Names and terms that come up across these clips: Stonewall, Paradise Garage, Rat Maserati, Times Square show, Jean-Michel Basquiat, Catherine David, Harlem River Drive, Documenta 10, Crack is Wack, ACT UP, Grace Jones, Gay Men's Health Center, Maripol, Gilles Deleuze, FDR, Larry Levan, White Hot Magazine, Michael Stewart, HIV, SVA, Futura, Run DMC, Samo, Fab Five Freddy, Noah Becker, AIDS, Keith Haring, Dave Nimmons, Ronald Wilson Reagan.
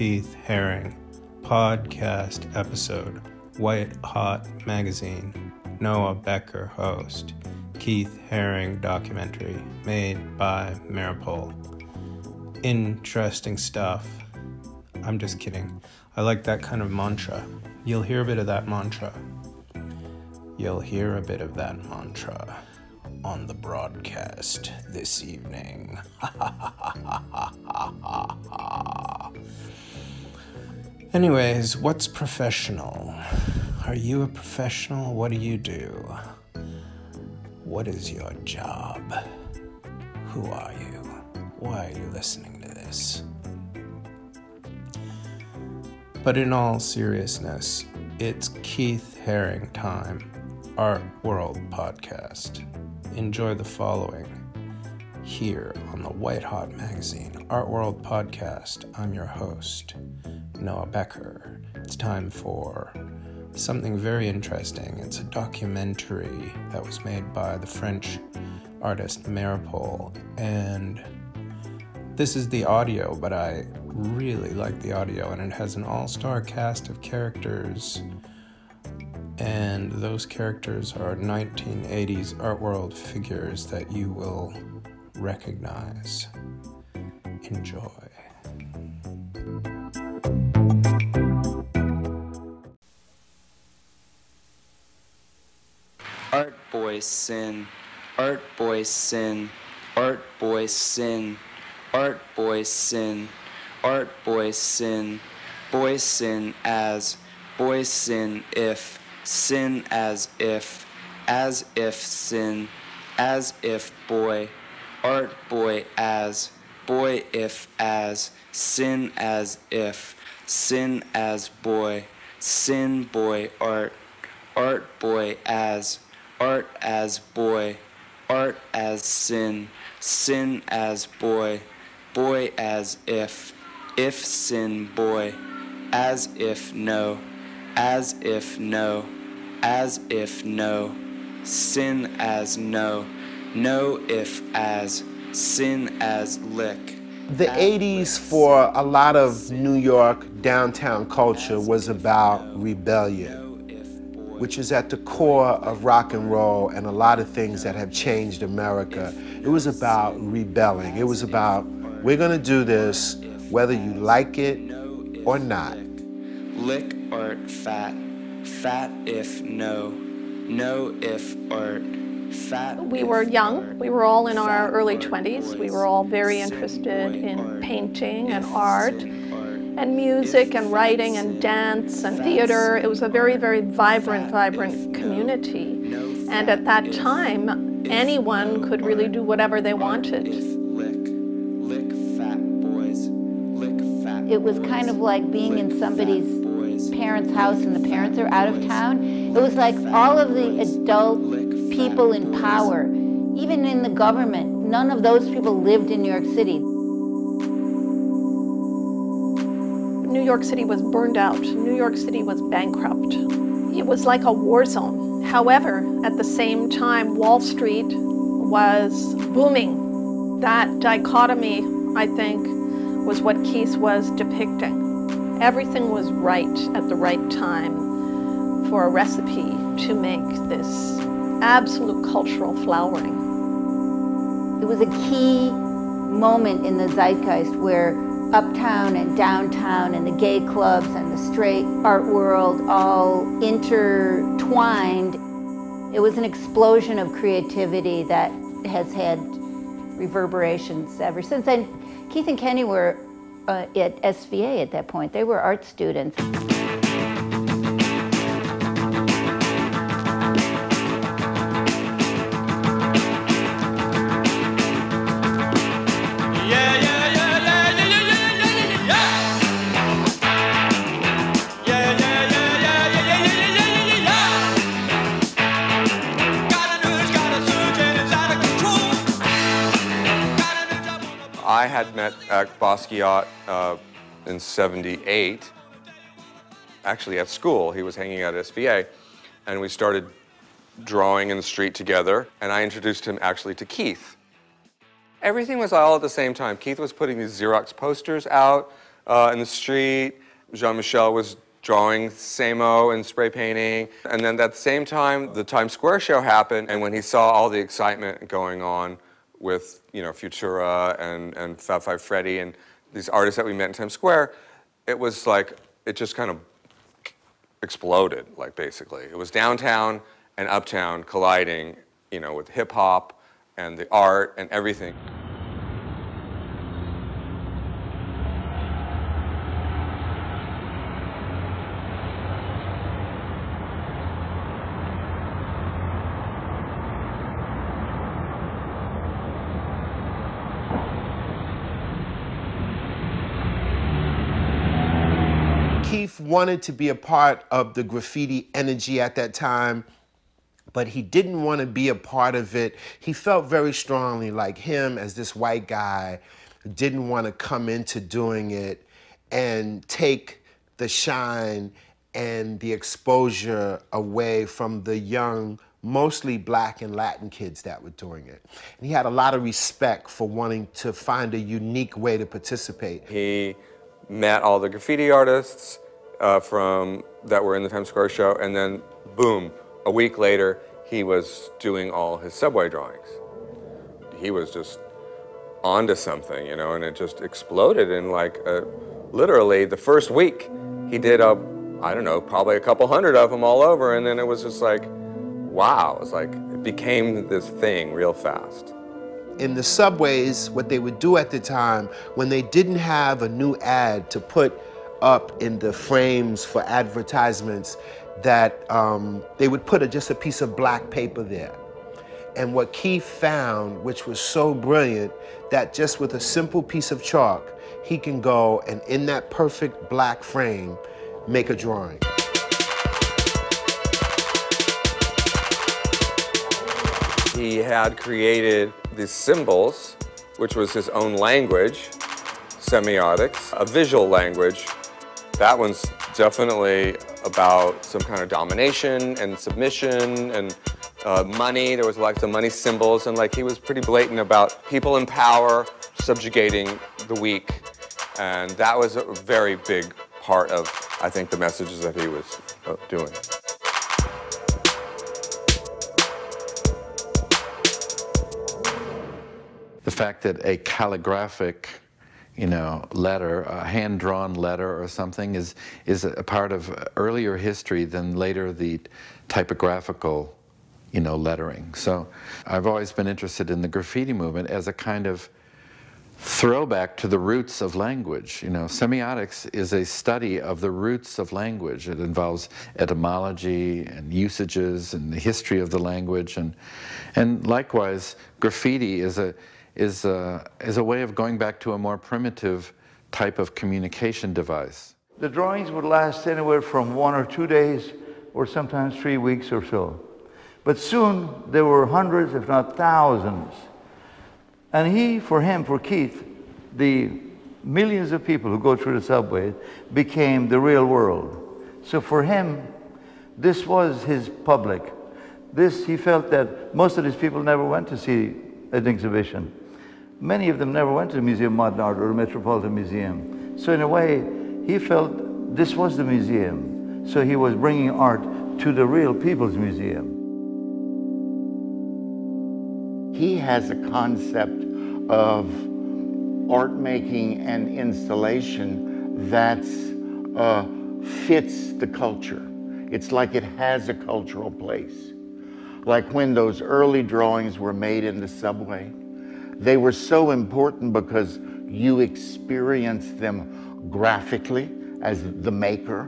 Keith Haring, podcast episode, White Hot Magazine, Noah Becker host, Keith Haring documentary, made by Maripol. Interesting stuff. I'm just kidding. I like that kind of mantra. You'll hear a bit of that mantra. You'll hear a bit of that mantra on the broadcast this evening. Anyways, what's professional? Are you a professional? What do you do? What is your job? Who are you? Why are you listening to this? But in all seriousness, it's Keith Haring time, Art World podcast. Enjoy the following here on the White Hot Magazine Art World podcast. I'm your host, Noah Becker. It's time for something very interesting. It's a documentary that was made by the French artist Maripol, and this is the audio, but I really like the audio, and it has an all-star cast of characters, and those characters are 1980s art world figures that you will recognize. Enjoy. Art boy sin, art boy sin, art boy sin, art boy sin, art boy sin as, boy sin if, sin as if sin, as if boy, art boy if as, sin as boy, sin boy art, art boy as, art as boy, art as sin, sin as boy, boy as if, if sin boy, as if no, as if no, as if no, sin as no, no if as, sin as lick. The 80s for a lot of New York downtown culture was about rebellion, which is at the core of rock and roll and a lot of things that have changed America. It was about rebelling. It was about, we're gonna do this whether you like it or not. Lick art fat, fat if no, no if art, fat. We were young, we were all in our early 20s. We were all very interested in painting and art and music and writing and dance and theater. It was a very, very vibrant community. And at that time, anyone could really do whatever they wanted. It was kind of like being in somebody's parents' house and the parents are out of town. It was like all of the adult people in power, even in the government, none of those people lived in New York City. New York City was burned out. New York City was bankrupt. It was like a war zone. However, at the same time, Wall Street was booming. That dichotomy, I think, was what Keith was depicting. Everything was right at the right time for a recipe to make this absolute cultural flowering. It was a key moment in the zeitgeist where uptown and downtown and the gay clubs and the straight art world all intertwined. It was an explosion of creativity that has had reverberations ever since. And Keith and Kenny were at SVA at that point. They were art students. I had met Basquiat in '78, actually at school. He was hanging out at SVA, and we started drawing in the street together, and I introduced him actually to Keith. Everything was all at the same time. Keith was putting these Xerox posters out. in the street. Jean-Michel was drawing Samo and spray painting. And then at the same time, the Times Square show happened, and when he saw all the excitement going on with, you know, Futura and Fab Five Freddy and these artists that we met in Times Square, it was like, it just kind of exploded, like, basically. It was downtown and uptown colliding, you know, with hip hop and the art and everything. Wanted to be a part of the graffiti energy at that time, but he didn't want to be a part of it. He felt very strongly like him as this white guy didn't want to come into doing it and take the shine and the exposure away from the young, mostly Black and Latin kids that were doing it. And he had a lot of respect for wanting to find a unique way to participate. He met all the graffiti artists that were in the Times Square show, and then boom, a week later, he was doing all his subway drawings. He was just onto something, you know, and it just exploded in like, literally the first week, he did, I don't know, probably a couple hundred of them all over, and then it was just like, wow, it was like, it became this thing real fast. In the subways, what they would do at the time, when they didn't have a new ad to put up in the frames for advertisements, that they would put just a piece of black paper there. And what Keith found, which was so brilliant, that just with a simple piece of chalk, he can go and in that perfect black frame, make a drawing. He had created these symbols, which was his own language, semiotics, a visual language. That one's definitely about some kind of domination and submission and money. There was lots of money symbols, and like he was pretty blatant about people in power subjugating the weak. And that was a very big part of, I think, the messages that he was doing. The fact that a calligraphic, you know, letter, a hand-drawn letter or something is a part of earlier history than later the typographical, you know, lettering. So I've always been interested in the graffiti movement as a kind of throwback to the roots of language. You know, semiotics is a study of the roots of language. It involves etymology and usages and the history of the language, and likewise graffiti is a way of going back to a more primitive type of communication device. The drawings would last anywhere from 1 or 2 days, or sometimes 3 weeks or so. But soon there were hundreds, if not thousands. And for Keith, the millions of people who go through the subway became the real world. So for him, this was his public. He felt that most of these people never went to see an exhibition. Many of them never went to the Museum of Modern Art or the Metropolitan Museum. So in a way, he felt this was the museum. So he was bringing art to the real people's museum. He has a concept of art making and installation that fits the culture. It's like it has a cultural place. Like when those early drawings were made in the subway, they were so important because you experienced them graphically as the maker,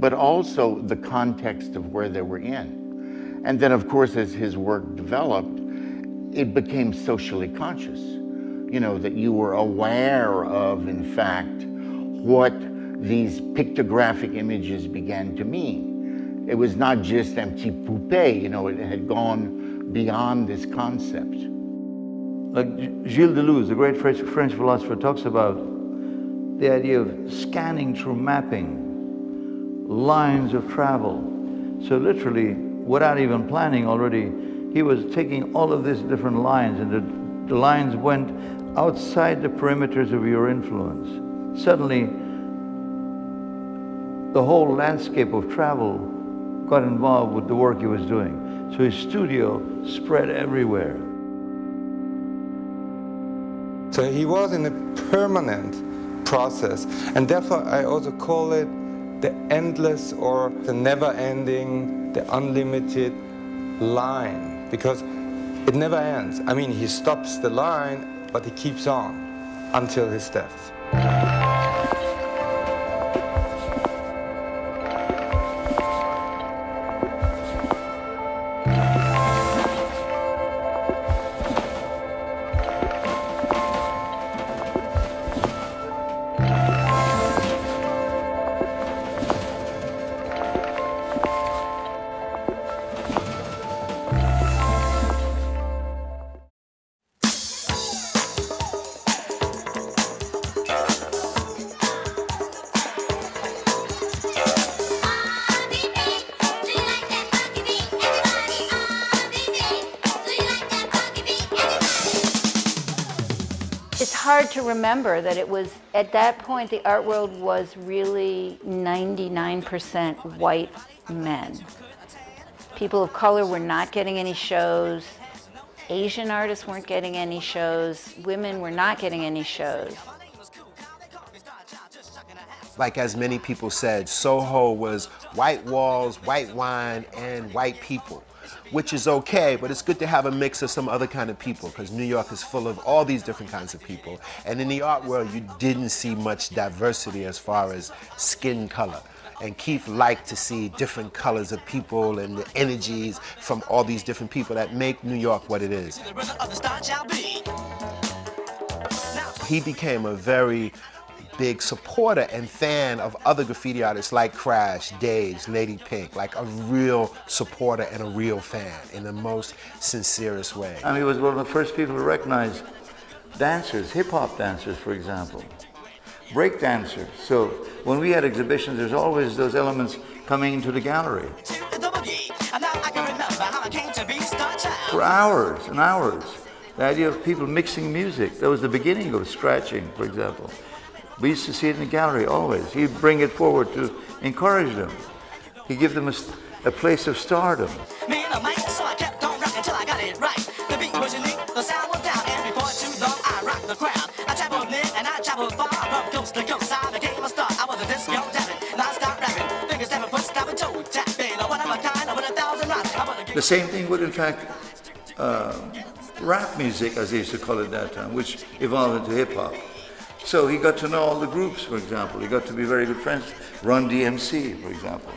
but also the context of where they were in. And then, of course, as his work developed, it became socially conscious. You know, that you were aware of, in fact, what these pictographic images began to mean. It was not just un petit poupée, you know, it had gone beyond this concept. Like Gilles Deleuze, the great French philosopher, talks about the idea of scanning through mapping, lines of travel. So literally, without even planning already, he was taking all of these different lines, and the lines went outside the perimeters of your influence. Suddenly, the whole landscape of travel got involved with the work he was doing. So his studio spread everywhere. So he was in a permanent process, and therefore I also call it the endless or the never-ending, the unlimited line, because it never ends. I mean, he stops the line, but he keeps on until his death. Remember that it was at that point the art world was really 99% white men. People of color were not getting any shows. Asian artists weren't getting any shows. Women were not getting any shows. Like as many people said, Soho was white walls, white wine, and white people. Which is okay, but it's good to have a mix of some other kind of people, because New York is full of all these different kinds of people. And in the art world, you didn't see much diversity as far as skin color. And Keith liked to see different colors of people and the energies from all these different people that make New York what it is. He became a very big supporter and fan of other graffiti artists like Crash, Daze, Lady Pink, like a real supporter and a real fan in the most sincerest way. I mean, he was one of the first people to recognize dancers, hip-hop dancers, for example, break dancers. So when we had exhibitions, there's always those elements coming into the gallery. For hours and hours, the idea of people mixing music, that was the beginning of scratching, for example. We used to see it in the gallery always. He'd bring it forward to encourage them. He'd give them a place of stardom. The same thing would in fact rap music, as they used to call it at that time, which evolved into hip hop. So he got to know all the groups, for example. He got to be very good friends. Run DMC, for example,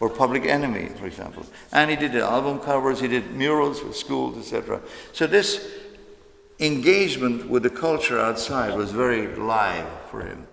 or Public Enemy, for example. And he did album covers, he did murals for schools, etc. So this engagement with the culture outside was very live for him.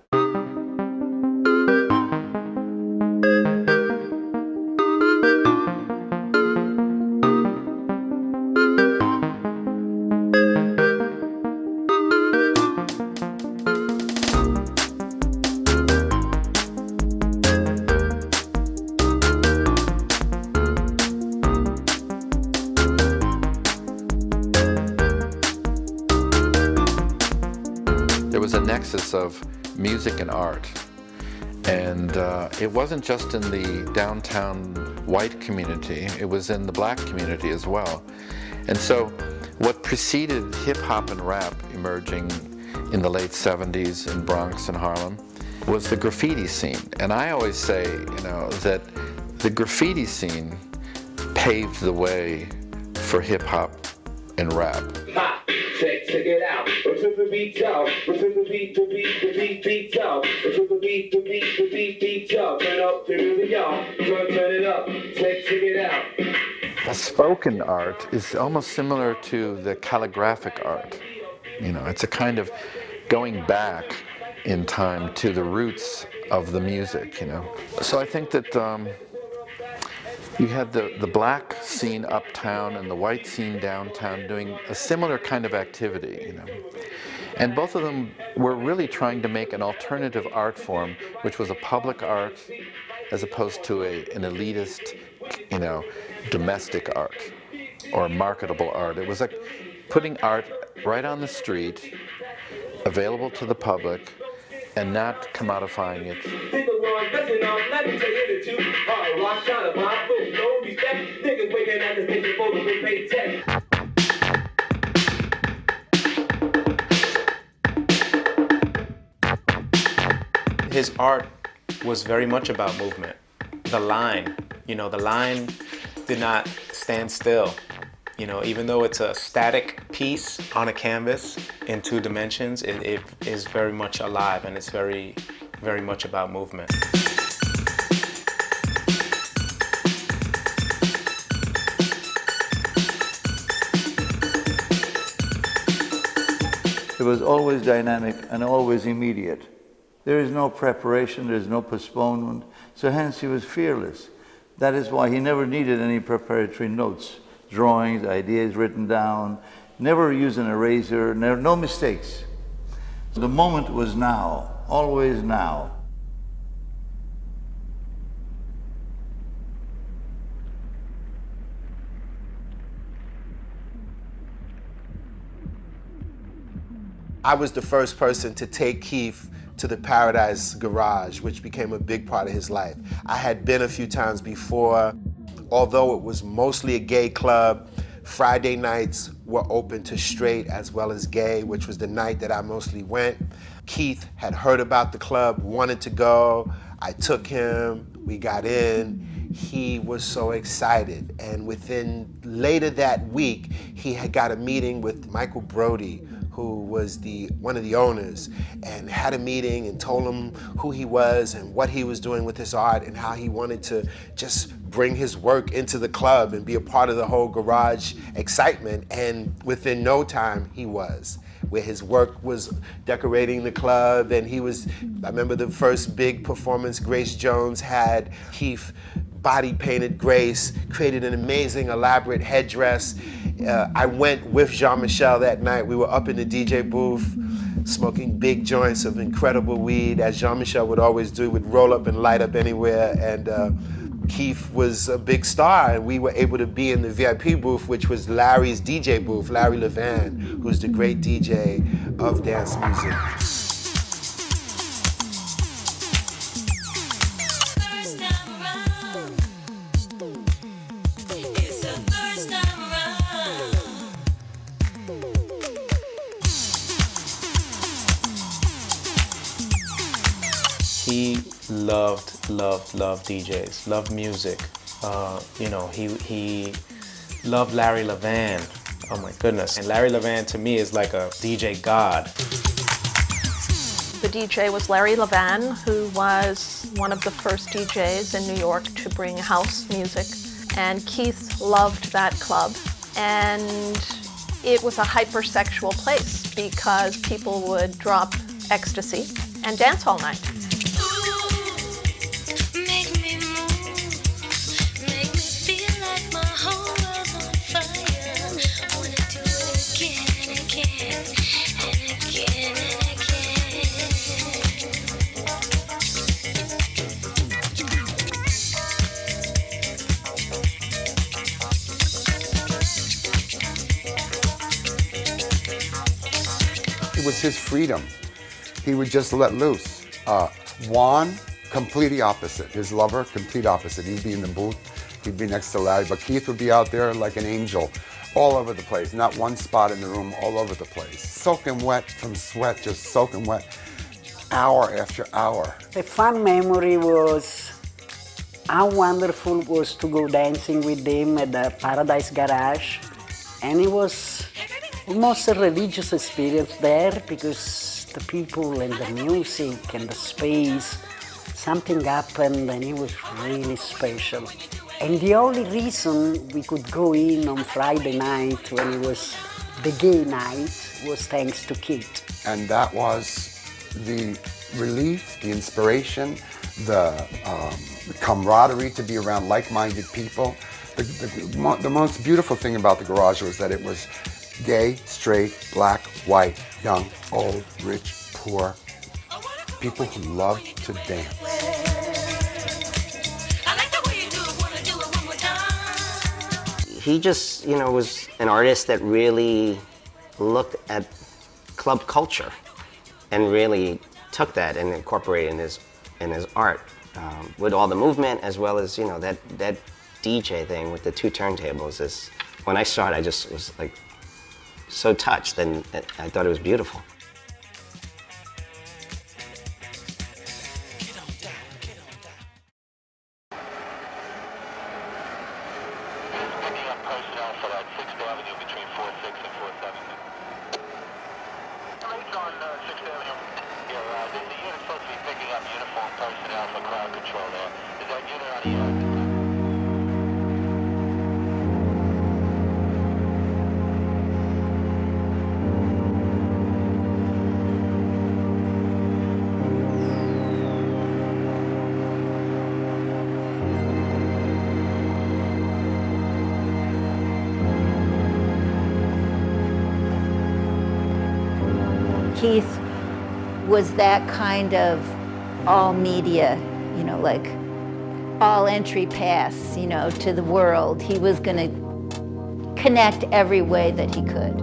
Of music and art, and it wasn't just in the downtown white community, it was in the black community as well. And so what preceded hip-hop and rap emerging in the late 70s in Bronx and Harlem was the graffiti scene. And I always say, you know, that the graffiti scene paved the way for hip-hop and rap. Check it out. The beat out. The beat, the beat, the beat, beat out. The beat, the beat, the beat, beat out. Turn up the music out. Turn it up. Check it out. The spoken art is almost similar to the calligraphic art. You know, it's a kind of going back in time to the roots of the music, you know. So I think that you had the black scene uptown and the white scene downtown doing a similar kind of activity, you know. And both of them were really trying to make an alternative art form, which was a public art as opposed to an elitist, you know, domestic art or marketable art. It was like putting art right on the street, available to the public, and not commodifying it. His art was very much about movement. The line, you know, the line did not stand still. You know, even though it's a static piece on a canvas in two dimensions, it is very much alive, and it's very, very much about movement. It was always dynamic and always immediate. There is no preparation, there is no postponement, so hence he was fearless. That is why he never needed any preparatory notes. Drawings, ideas written down, never use an eraser, no mistakes. The moment was now, always now. I was the first person to take Keith to the Paradise Garage, which became a big part of his life. I had been a few times before. Although it was mostly a gay club, Friday nights were open to straight as well as gay, which was the night that I mostly went. Keith had heard about the club, wanted to go. I took him, we got in. He was so excited. And later that week, he had got a meeting with Michael Brody, who was one of the owners, and had a meeting and told him who he was and what he was doing with his art and how he wanted to just bring his work into the club and be a part of the whole garage excitement. And within no time, he was. Where his work was decorating the club, and he was, I remember the first big performance Grace Jones had, Keith body painted Grace, created an amazing, elaborate headdress. I went with Jean-Michel that night. We were up in the DJ booth, smoking big joints of incredible weed, as Jean-Michel would always do. He would roll up and light up anywhere. And Keith was a big star, and we were able to be in the VIP booth, which was Larry's DJ booth, Larry Levan, who's the great DJ of dance music. Loved DJs, loved music. You know, he loved Larry Levan. Oh my goodness. And Larry Levan to me is like a DJ god. The DJ was Larry Levan, who was one of the first DJs in New York to bring house music. And Keith loved that club. And it was a hypersexual place because people would drop ecstasy and dance all night. His freedom. He would just let loose. Juan, completely opposite. His lover, complete opposite. He'd be in the booth, he'd be next to Larry, but Keith would be out there like an angel, all over the place, not one spot in the room, all over the place. Soaking wet from sweat, just soaking wet, hour after hour. The fun memory was how wonderful it was to go dancing with him at the Paradise Garage, and it was almost a religious experience there, because the people and the music and the space, something happened, and it was really special. And the only reason we could go in on Friday night, when it was the gay night, was thanks to Keith. And that was the relief, the inspiration, the camaraderie to be around like-minded people. The most beautiful thing about the garage was that it was gay, straight, black, white, young, old, rich, poor, people who love to dance. He just, you know, was an artist that really looked at club culture and really took that and incorporated in his art with all the movement, as well as, you know, that DJ thing with the two turntables. Is when I saw it, I just was like so touched, and I thought it was beautiful. Keith was that kind of all media, you know, like all entry pass, you know, to the world. He was gonna connect every way that he could.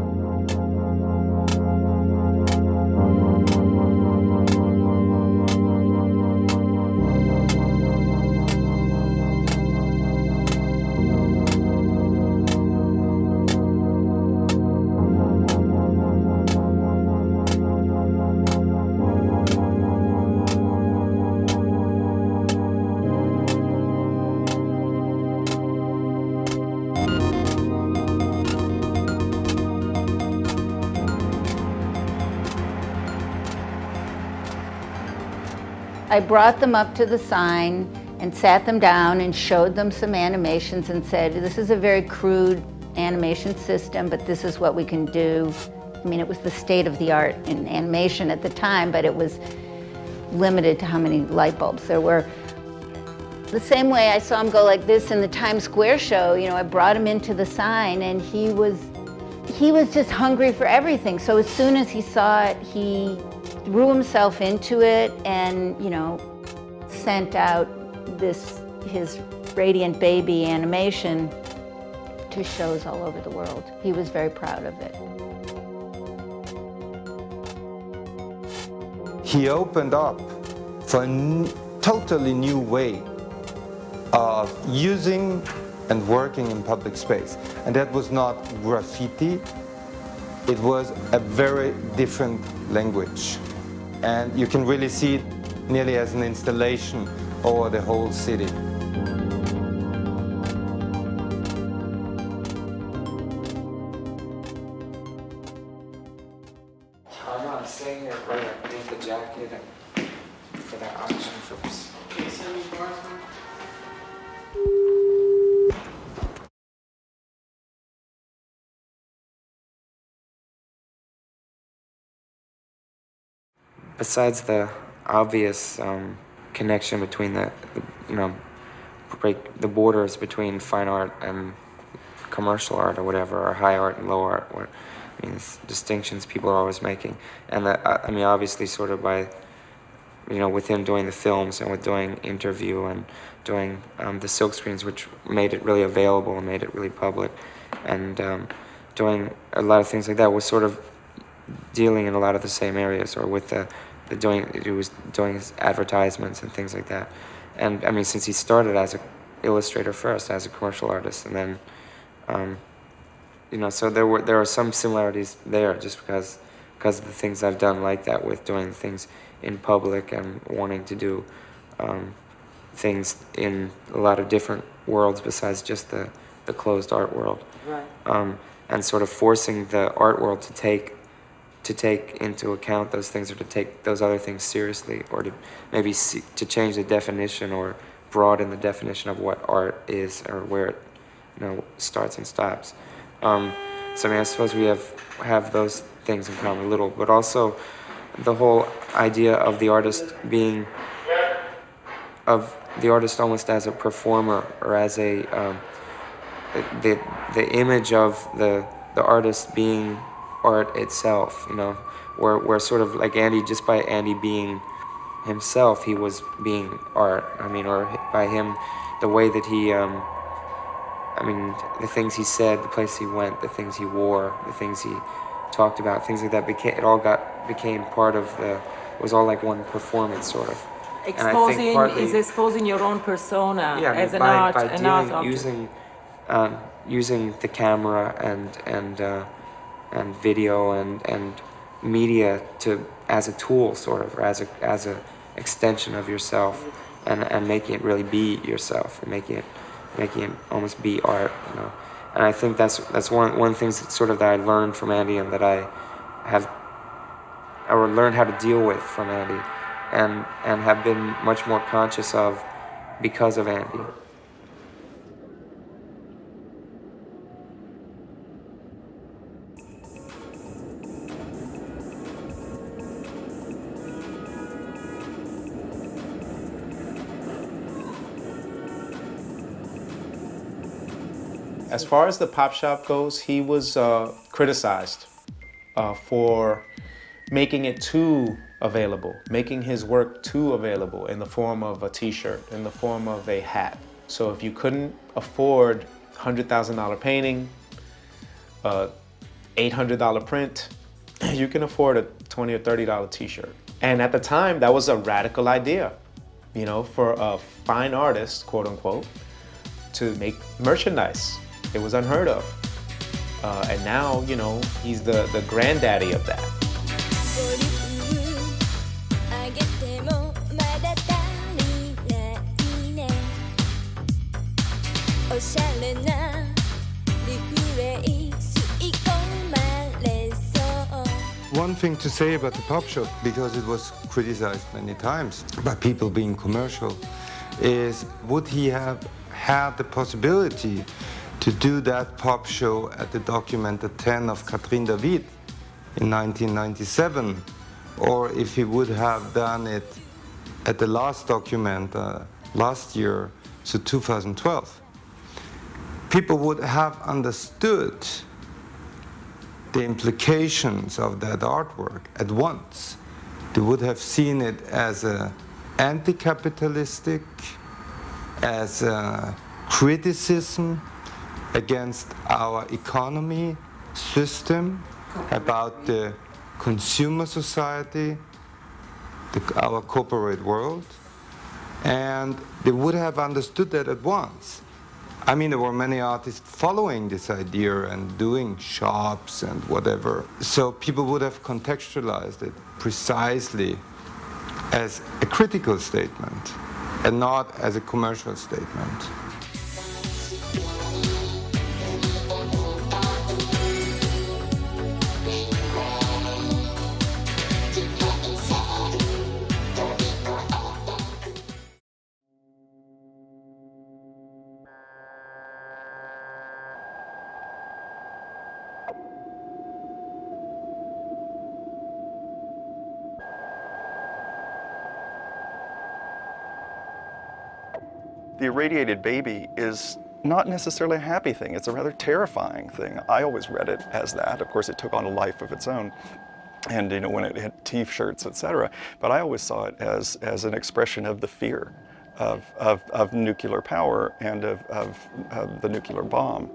I brought them up to the sign and sat them down and showed them some animations and said, this is a very crude animation system, but this is what we can do. I mean, it was the state of the art in animation at the time, but it was limited to how many light bulbs there were. The same way I saw him go like this in the Times Square show, you know, I brought him into the sign, and he was just hungry for everything. So as soon as he saw it, he threw himself into it and, you know, sent out his Radiant Baby animation to shows all over the world. He was very proud of it. He opened up for a totally new way of using and working in public space. And that was not graffiti. It was a very different language. And you can really see it nearly as an installation over the whole city. I'm not saying it right. I need the jacket for the action films. Can you send me bars now? Besides the obvious connection between the borders between fine art and commercial art or whatever, or high art and low art, or, I mean, distinctions people are always making, and I mean, obviously, sort of by, you know, with him doing the films and with doing Interview and doing the silk screens, which made it really available and made it really public, and doing a lot of things like that, was sort of dealing in a lot of the same areas, or with he was doing his advertisements and things like that. And I mean, since he started as an illustrator first, as a commercial artist, and then, you know, so there are some similarities there, just because of the things I've done like that, with doing things in public and wanting to do things in a lot of different worlds besides just the closed art world. Right. And sort of forcing the art world to take into account those things, or to take those other things seriously, or to maybe seek to change the definition or broaden the definition of what art is, or where it, you know, starts and stops. So I mean, I suppose we have those things in common a little, but also the whole idea of the artist being, of the artist almost as a performer, or as a, the image of the artist being art itself, you know, where sort of like Andy, just by Andy being himself, he was being art. I mean, or by him, the way that he, I mean, the things he said, the place he went, the things he wore, the things he talked about, things like that, it all became part of the It was all like one performance, sort of. Exposing partly, is exposing your own persona as an art, using the camera and video and media to as a tool, sort of, or as a extension of yourself, and making it really be yourself, and making it almost be art, you know. And I think that's one of the things that sort of that I learned from Andy, and that I learned how to deal with from Andy, and have been much more conscious of because of Andy. As far as the pop shop goes, he was criticized for making it too available, making his work too available in the form of a t-shirt, in the form of a hat. So if you couldn't afford $100,000 painting, $800 print, you can afford a $20 or $30 t-shirt. And at the time, that was a radical idea, you know, for a fine artist, quote unquote, to make merchandise. It was unheard of. And now, you know, he's the granddaddy of that. One thing to say about the pop shop, because it was criticized many times by people being commercial, is would he have had the possibility to do that pop show at the Documenta 10 of Catherine David in 1997, or if he would have done it at the last Documenta last year, so 2012. People would have understood the implications of that artwork at once. They would have seen it as an anti-capitalistic, as a criticism against our economy system, about the consumer society, our corporate world, and they would have understood that at once. I mean, there were many artists following this idea and doing shops and whatever. So people would have contextualized it precisely as a critical statement and not as a commercial statement. The irradiated baby is not necessarily a happy thing. It's a rather terrifying thing. I always read it as that. Of course, it took on a life of its own, and you know, when it had T-shirts, etc. But I always saw it as an expression of the fear of nuclear power and of the nuclear bomb.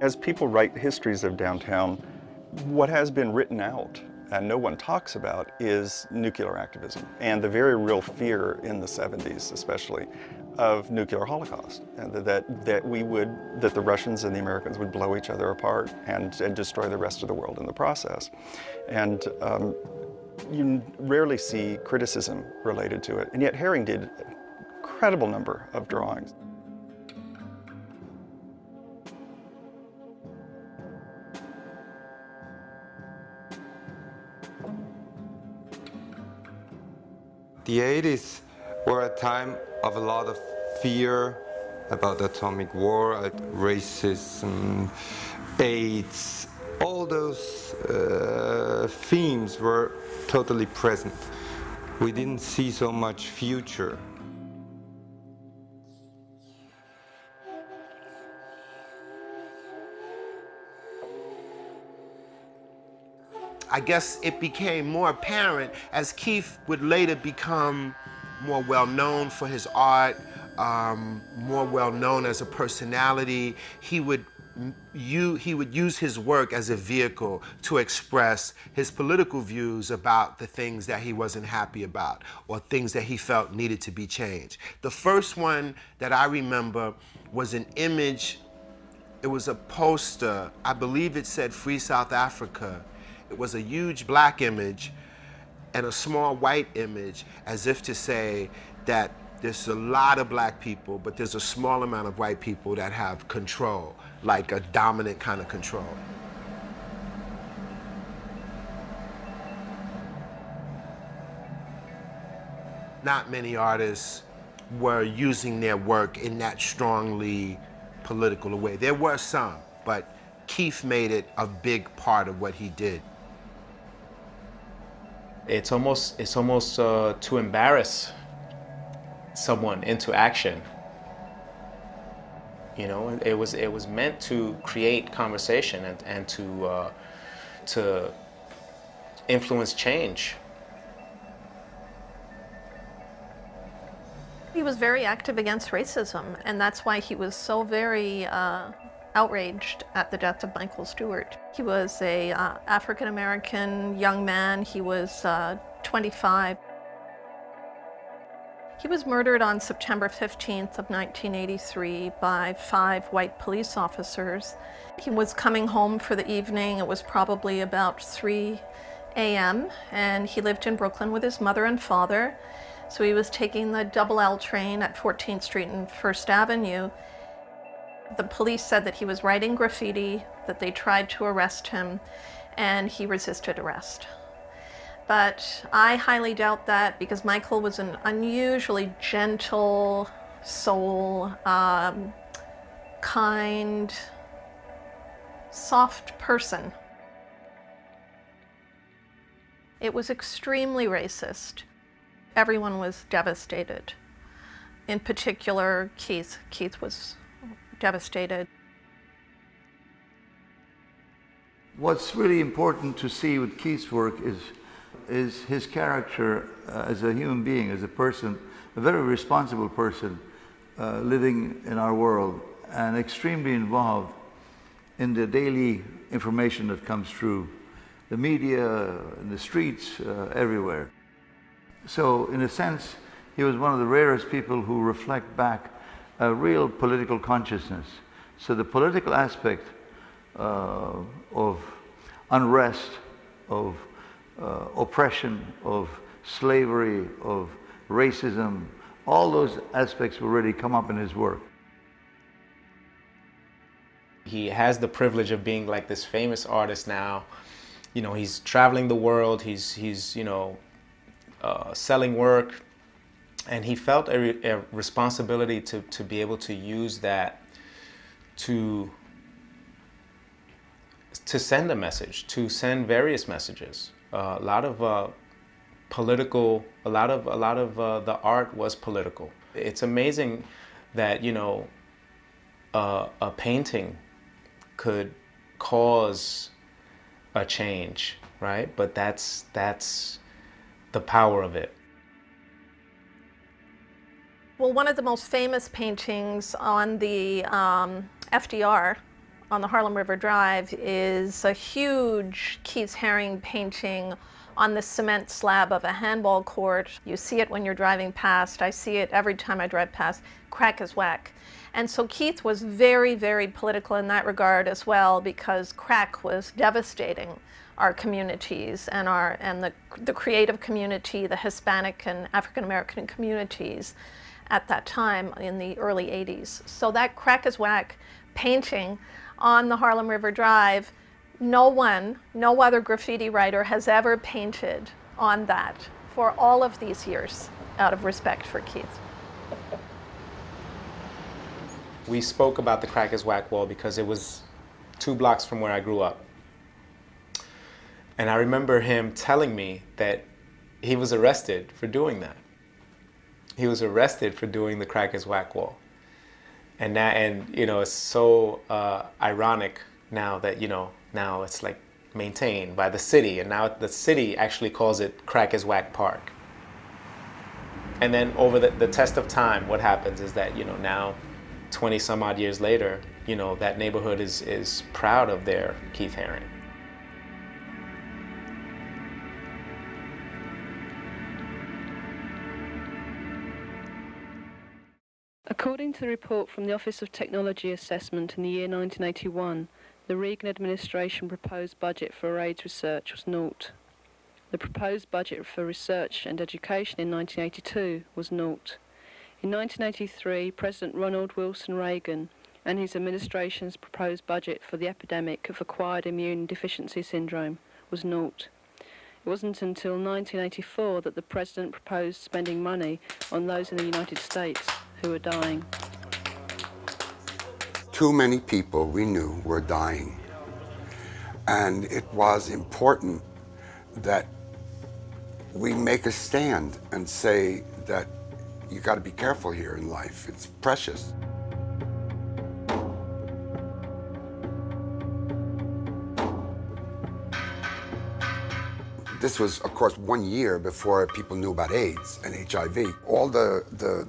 As people write histories of downtown, what has been written out and no one talks about is nuclear activism and the very real fear in the 70s, especially, of nuclear holocaust, and that the Russians and the Americans would blow each other apart and destroy the rest of the world in the process. And you rarely see criticism related to it. And yet Haring did an incredible number of drawings. The 80s were a time of a lot of fear about atomic war, racism, AIDS. All those themes were totally present. We didn't see so much future. I guess it became more apparent as Keith would later become more well known for his art, more well known as a personality, he would use his work as a vehicle to express his political views about the things that he wasn't happy about or things that he felt needed to be changed. The first one that I remember was an image. It was a poster. I believe it said Free South Africa. It was a huge black image and a small white image, as if to say that there's a lot of black people, but there's a small amount of white people that have control, like a dominant kind of control. Not many artists were using their work in that strongly political a way. There were some, but Keith made it a big part of what he did. It's almost to embarrass someone into action. You know, it was meant to create conversation and to influence change. He was very active against racism, and that's why he was so very outraged at the death of Michael Stewart. He was a African-American young man. He was 25. He was murdered on September 15th of 1983 by 5 white police officers. He was coming home for the evening. It was probably about 3 a.m. and he lived in Brooklyn with his mother and father. So he was taking the double L train at 14th Street and 1st Avenue. The police said that he was writing graffiti, that they tried to arrest him, and he resisted arrest. But I highly doubt that, because Michael was an unusually gentle soul, kind, soft person. It was extremely racist. Everyone was devastated. In particular, Keith. Keith was devastated. What's really important to see with Keith's work is his character as a human being, as a person, a very responsible person living in our world and extremely involved in the daily information that comes through the media, in the streets, everywhere. So in a sense, he was one of the rarest people who reflect back a real political consciousness. So the political aspect of unrest, of oppression, of slavery, of racism, all those aspects will really come up in his work. He has the privilege of being like this famous artist now. You know, he's traveling the world, he's you know, selling work, and he felt a responsibility to be able to use that to send a message, to send various messages. A lot of political, a lot of the art was political. It's amazing that, you know, a painting could cause a change, right? But that's the power of it. Well, one of the most famous paintings on the FDR, on the Harlem River Drive, is a huge Keith Haring painting on the cement slab of a handball court. You see it when you're driving past. I see it every time I drive past. Crack is Wack. And so Keith was very, very political in that regard as well, because crack was devastating our communities and the creative community, the Hispanic and African American communities at that time in the early 80s. So that Crack is Wack painting on the Harlem River Drive, no other graffiti writer has ever painted on that for all of these years, out of respect for Keith. We spoke about the Crack is Wack wall because it was 2 blocks from where I grew up. And I remember him telling me that he was arrested for doing that. He was arrested for doing the Crack is Wack wall. And that, and you know, it's so ironic now that, you know, now it's like maintained by the city, and now the city actually calls it Crack is Wack Park. And then over the test of time, what happens is that, you know, now 20 some odd years later, you know, that neighborhood is proud of their Keith Haring. According to the report from the Office of Technology Assessment in the year 1981, the Reagan administration proposed budget for AIDS research was naught. The proposed budget for research and education in 1982 was naught. In 1983, President Ronald Wilson Reagan and his administration's proposed budget for the epidemic of acquired immune deficiency syndrome was naught. It wasn't until 1984 that the President proposed spending money on those in the United States who were dying. Too many people we knew were dying. And it was important that we make a stand and say that you got to be careful here in life. It's precious. This was, of course, 1 year before people knew about AIDS and HIV. All the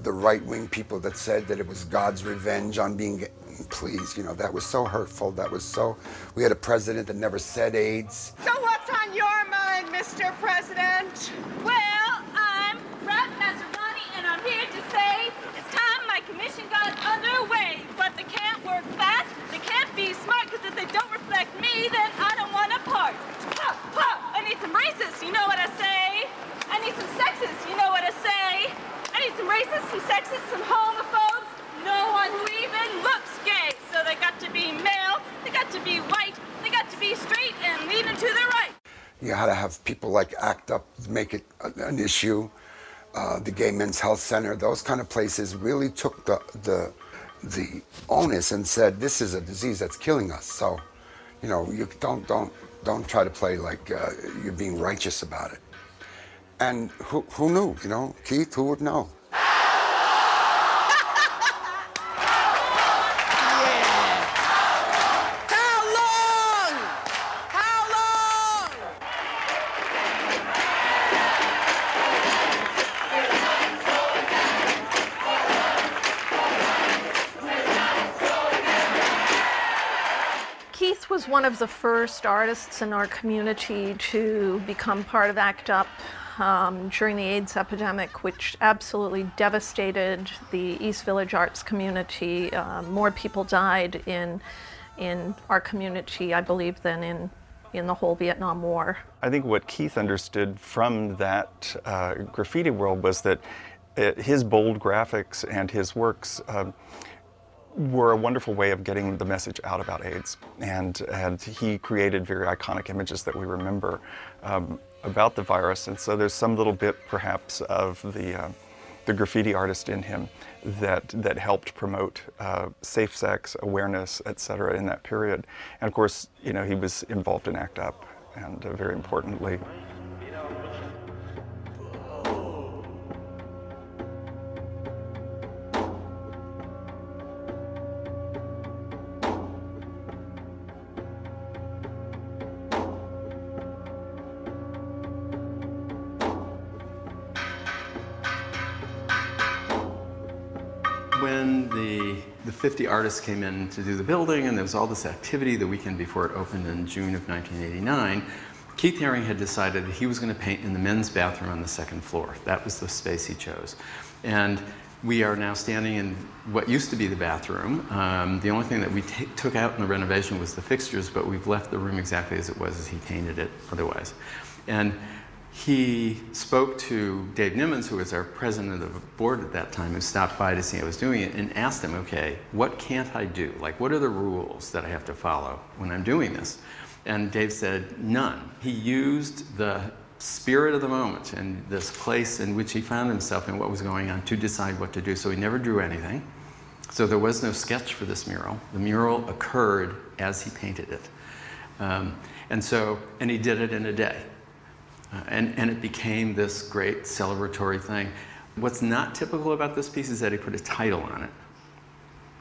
right-wing people that said that it was God's revenge on being gay, please, you know, that was so hurtful. That was so... We had a president that never said AIDS. So what's on your mind, Mr. President? Well, I'm Rat Maserati, and I'm here to say it's time my commission got underway. But they can't work fast, they can't be smart, because if they don't reflect me, then I don't want a part. Pop, pop. I need some racists, you know what I say? I need some sexists, you know what I say? I need some racists, some sexists, some homophobes. No one who even looks gay. So they got to be male, they got to be white, they got to be straight and leaning to the right. You had to have people like ACT UP make it an issue. The Gay Men's Health Center, those kind of places really took the onus and said, this is a disease that's killing us. So, you know, you don't try to play like you're being righteous about it. And who knew, you know? Keith, who would know? Yeah. Keith was one of the first artists in our community to become part of ACT UP during the AIDS epidemic, which absolutely devastated the East Village arts community. More people died in our community, I believe, than in the whole Vietnam War. I think what Keith understood from that graffiti world was that his bold graphics and his works were a wonderful way of getting the message out about AIDS. And he created very iconic images that we remember about the virus. And so there's some little bit, perhaps, of the graffiti artist in him that helped promote safe sex, awareness, et cetera, in that period. And of course, you know, he was involved in ACT UP, and very importantly. When the 50 artists came in to do the building, and there was all this activity the weekend before it opened in June of 1989, Keith Haring had decided that he was going to paint in the men's bathroom on the second floor. That was the space he chose. And we are now standing in what used to be the bathroom. The only thing that we took out in the renovation was the fixtures, but we've left the room exactly as it was as he painted it otherwise. And he spoke to Dave Nimmons, who was our president of the board at that time, who stopped by to see how I was doing it, and asked him, okay, what can't I do? Like, what are the rules that I have to follow when I'm doing this? And Dave said, none. He used the spirit of the moment and this place in which he found himself and what was going on to decide what to do. So he never drew anything. So there was no sketch for this mural. The mural occurred as he painted it. And he did it in a day. And it became this great celebratory thing. What's not typical about this piece is that he put a title on it.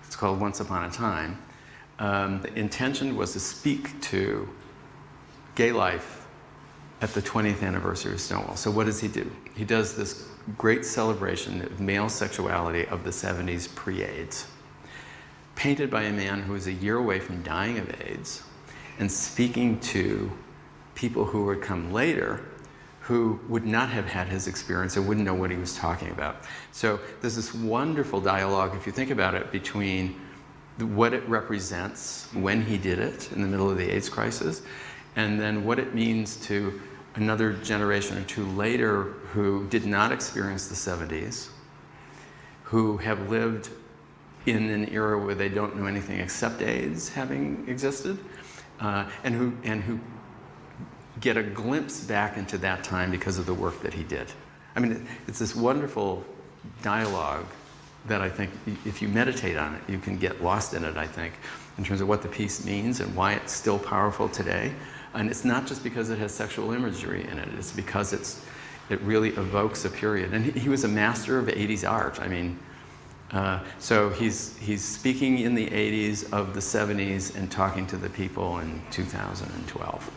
It's called Once Upon a Time. The intention was to speak to gay life at the 20th anniversary of Stonewall. So what does he do? He does this great celebration of male sexuality of the 70s pre-AIDS, painted by a man who was a year away from dying of AIDS and speaking to people who would come later who would not have had his experience and wouldn't know what he was talking about. So there's this wonderful dialogue, if you think about it, between what it represents when he did it in the middle of the AIDS crisis, and then what it means to another generation or two later who did not experience the 70s, who have lived in an era where they don't know anything except AIDS having existed, and who get a glimpse back into that time because of the work that he did. I mean, it's this wonderful dialogue that I think, if you meditate on it, you can get lost in it, I think, in terms of what the piece means and why it's still powerful today. And it's not just because it has sexual imagery in it, it's because it really evokes a period. And he was a master of 80s art. I mean, so he's speaking in the 80s of the 70s and talking to the people in 2012.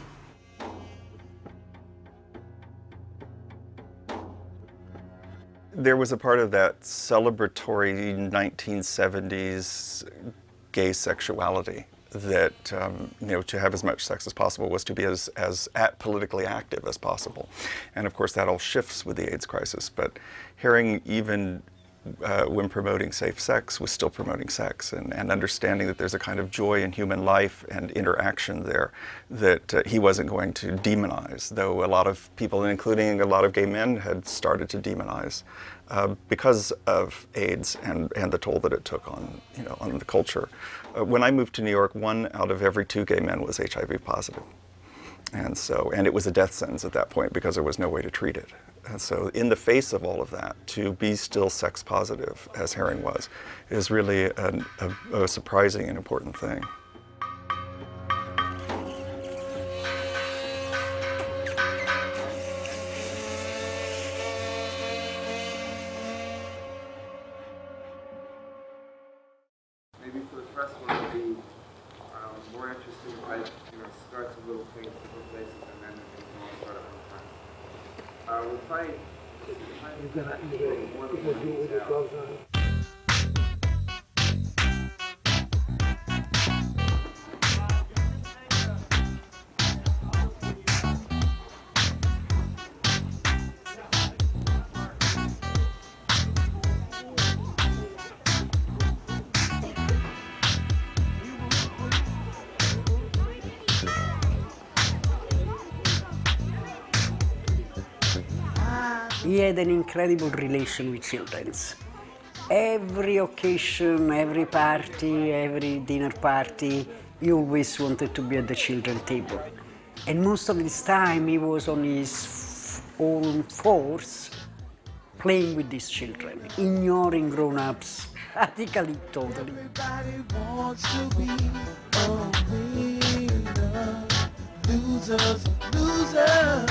There was a part of that celebratory 1970s gay sexuality that, you know, to have as much sex as possible was to be as politically active as possible. And of course that all shifts with the AIDS crisis, but Haring, even when promoting safe sex, was still promoting sex and understanding that there's a kind of joy in human life and interaction there that he wasn't going to demonize, though a lot of people, including a lot of gay men, had started to demonize because of AIDS and the toll that it took on, you know, on the culture. When I moved to New York, 1 out of every 2 gay men was HIV positive. And so, and it was a death sentence at that point because there was no way to treat it. And so in the face of all of that, to be still sex positive, as Haring was, is really a surprising and important thing. He had an incredible relation with children. Every occasion, every party, every dinner party, he always wanted to be at the children's table. And most of his time he was on his own force, playing with these children, ignoring grown-ups, practically totally. Everybody wants to be a winner. Losers, losers.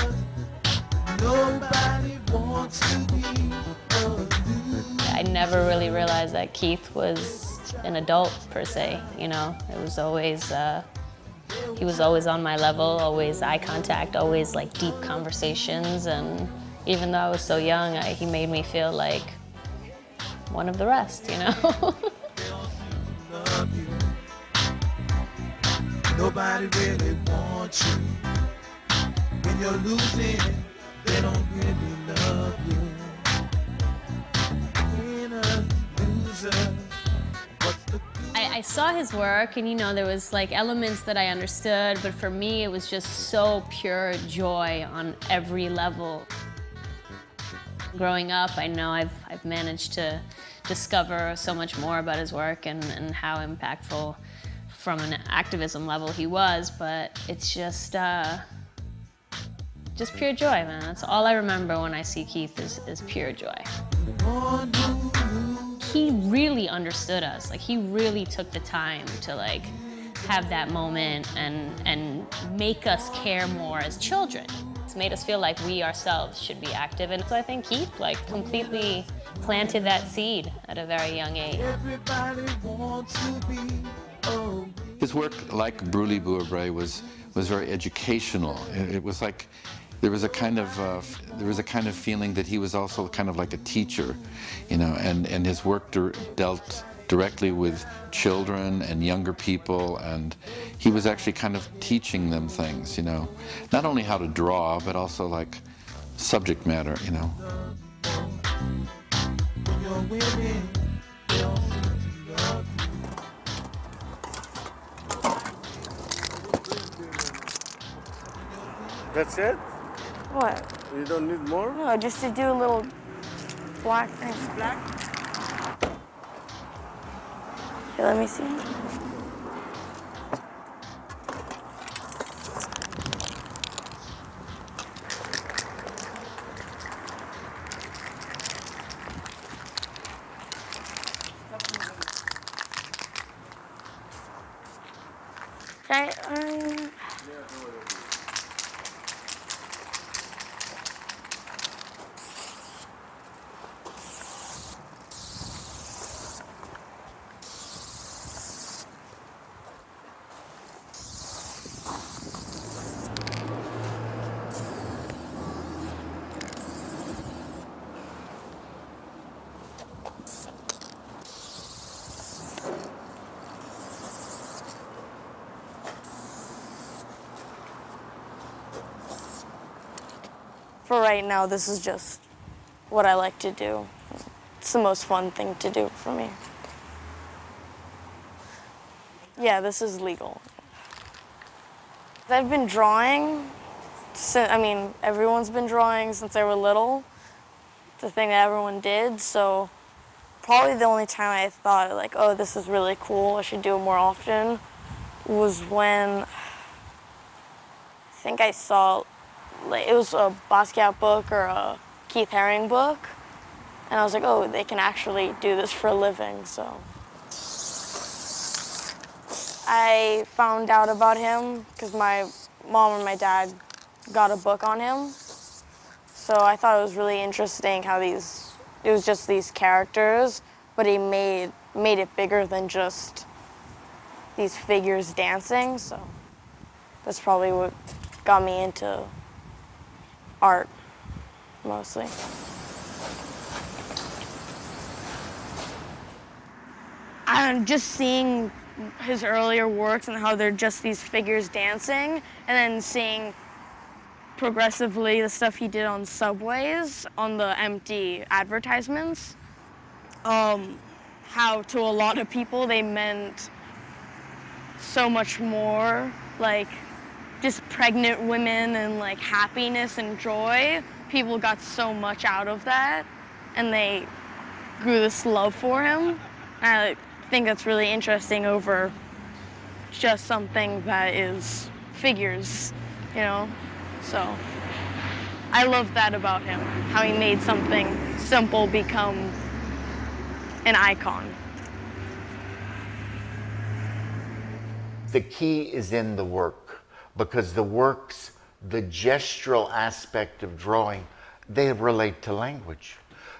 Nobody wants to be a loser. I never really realized that Keith was an adult per se, you know. It was always, he was always on my level, always eye contact, always like deep conversations. And even though I was so young, he made me feel like one of the rest, you know. Nobody really wants you when you're losing. They don't really love you. I saw his work and, you know, there was like elements that I understood, but for me it was just so pure joy on every level. Growing up, I know I've managed to discover so much more about his work and how impactful from an activism level he was, but it's just pure joy, man. That's all I remember when I see Keith is pure joy. He really understood us. Like, he really took the time to like have that moment and make us care more as children. It's made us feel like we ourselves should be active. And so I think Keith like completely planted that seed at a very young age. Everybody wants to be old. His work, like Brûlis Bourbray, was very educational. It was like there was a kind of feeling that he was also kind of like a teacher, you know, and his work dealt directly with children and younger people, and he was actually kind of teaching them things, you know, not only how to draw, but also like subject matter, you know. That's it? What? You don't need more? No, just to do a little black thing. Just black? Here, let me see. For right now, this is just what I like to do. It's the most fun thing to do for me. Yeah, this is legal. I've been drawing, everyone's been drawing since they were little. It's a thing that everyone did, so probably the only time I thought, like, oh, this is really cool, I should do it more often, was when I think I saw, like, it was a Basquiat book or a Keith Haring book, and I was like, oh, they can actually do this for a living, so. I found out about him because my mom and my dad got a book on him, so I thought it was really interesting how it was just these characters, but he made it bigger than just these figures dancing, so that's probably what got me into art, mostly. I'm just seeing his earlier works and how they're just these figures dancing, and then seeing progressively the stuff he did on subways, on the empty advertisements, how to a lot of people they meant so much more, like, just pregnant women and like happiness and joy. People got so much out of that, and they grew this love for him. I think that's really interesting over just something that is figures, you know? So I love that about him, how he made something simple become an icon. The key is in the work. Because the works, the gestural aspect of drawing, they relate to language.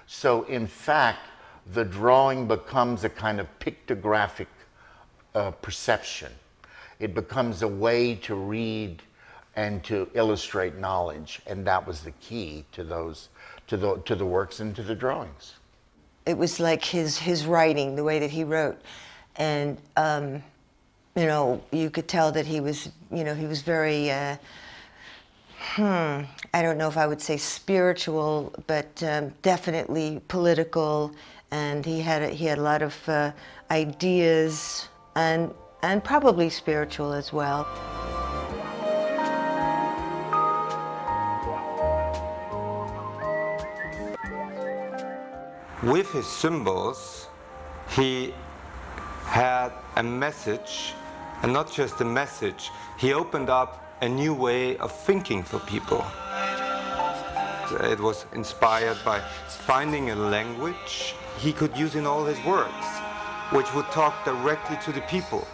So in fact, the drawing becomes a kind of pictographic perception. It becomes a way to read and to illustrate knowledge, and that was the key to those, to the works and to the drawings. It was like his writing, the way that he wrote, and you know, you could tell that he was, you know, he was very, I don't know if I would say spiritual, but definitely political, and he had a lot of ideas, and probably spiritual as well. With his symbols, he had a message. And not just a message, he opened up a new way of thinking for people. It was inspired by finding a language he could use in all his works, which would talk directly to the people.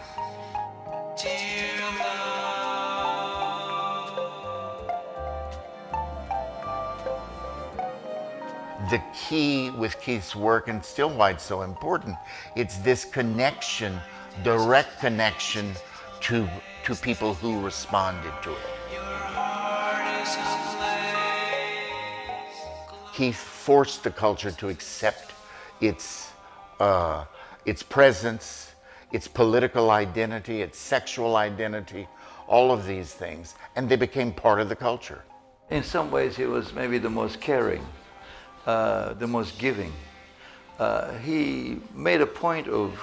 The key with Keith's work, and still why it's so important, it's this connection, direct connection to people who responded to it. he forced the culture to accept its presence, its political identity, its sexual identity, all of these things, and they became part of the culture. In some ways, he was maybe the most caring, the most giving. He made a point of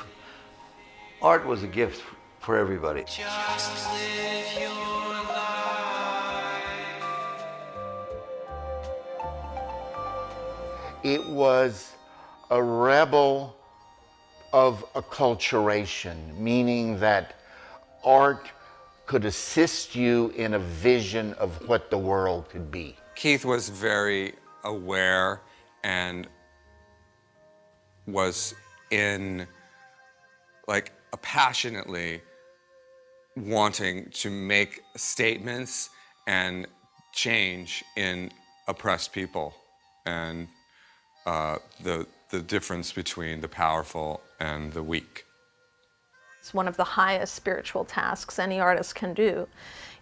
art was a gift for everybody. Just live your life. It was a rebel of acculturation, meaning that art could assist you in a vision of what the world could be. Keith was very aware and was in, like, passionately wanting to make statements and change in oppressed people, and the difference between the powerful and the weak. It's one of the highest spiritual tasks any artist can do,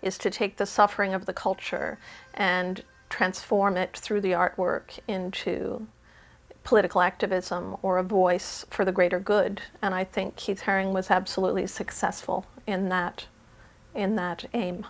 is to take the suffering of the culture and transform it through the artwork into political activism or a voice for the greater good. And I think Keith Haring was absolutely successful in that aim.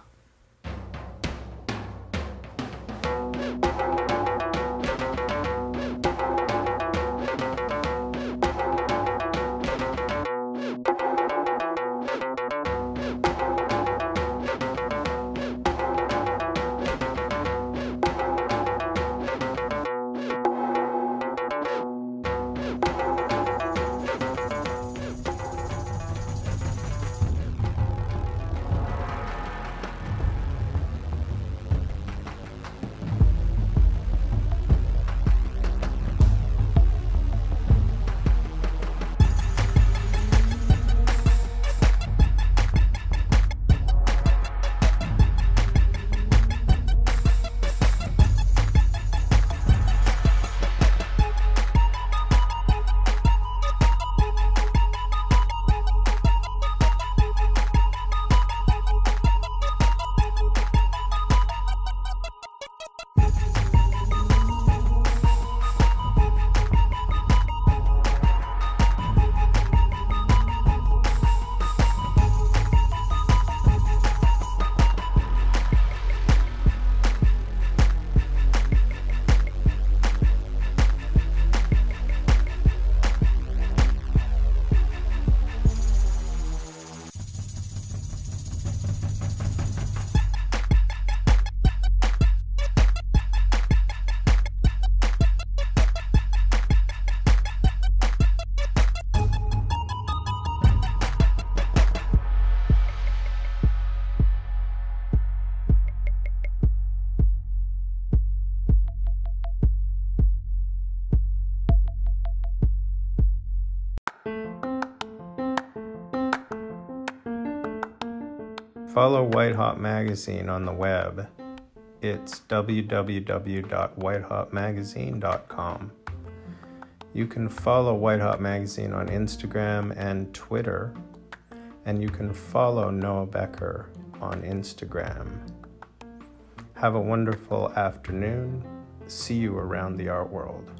Follow White Hot Magazine on the web. It's www.whitehotmagazine.com. You can follow White Hot Magazine on Instagram and Twitter, and you can follow Noah Becker on Instagram. Have a wonderful afternoon. See you around the art world.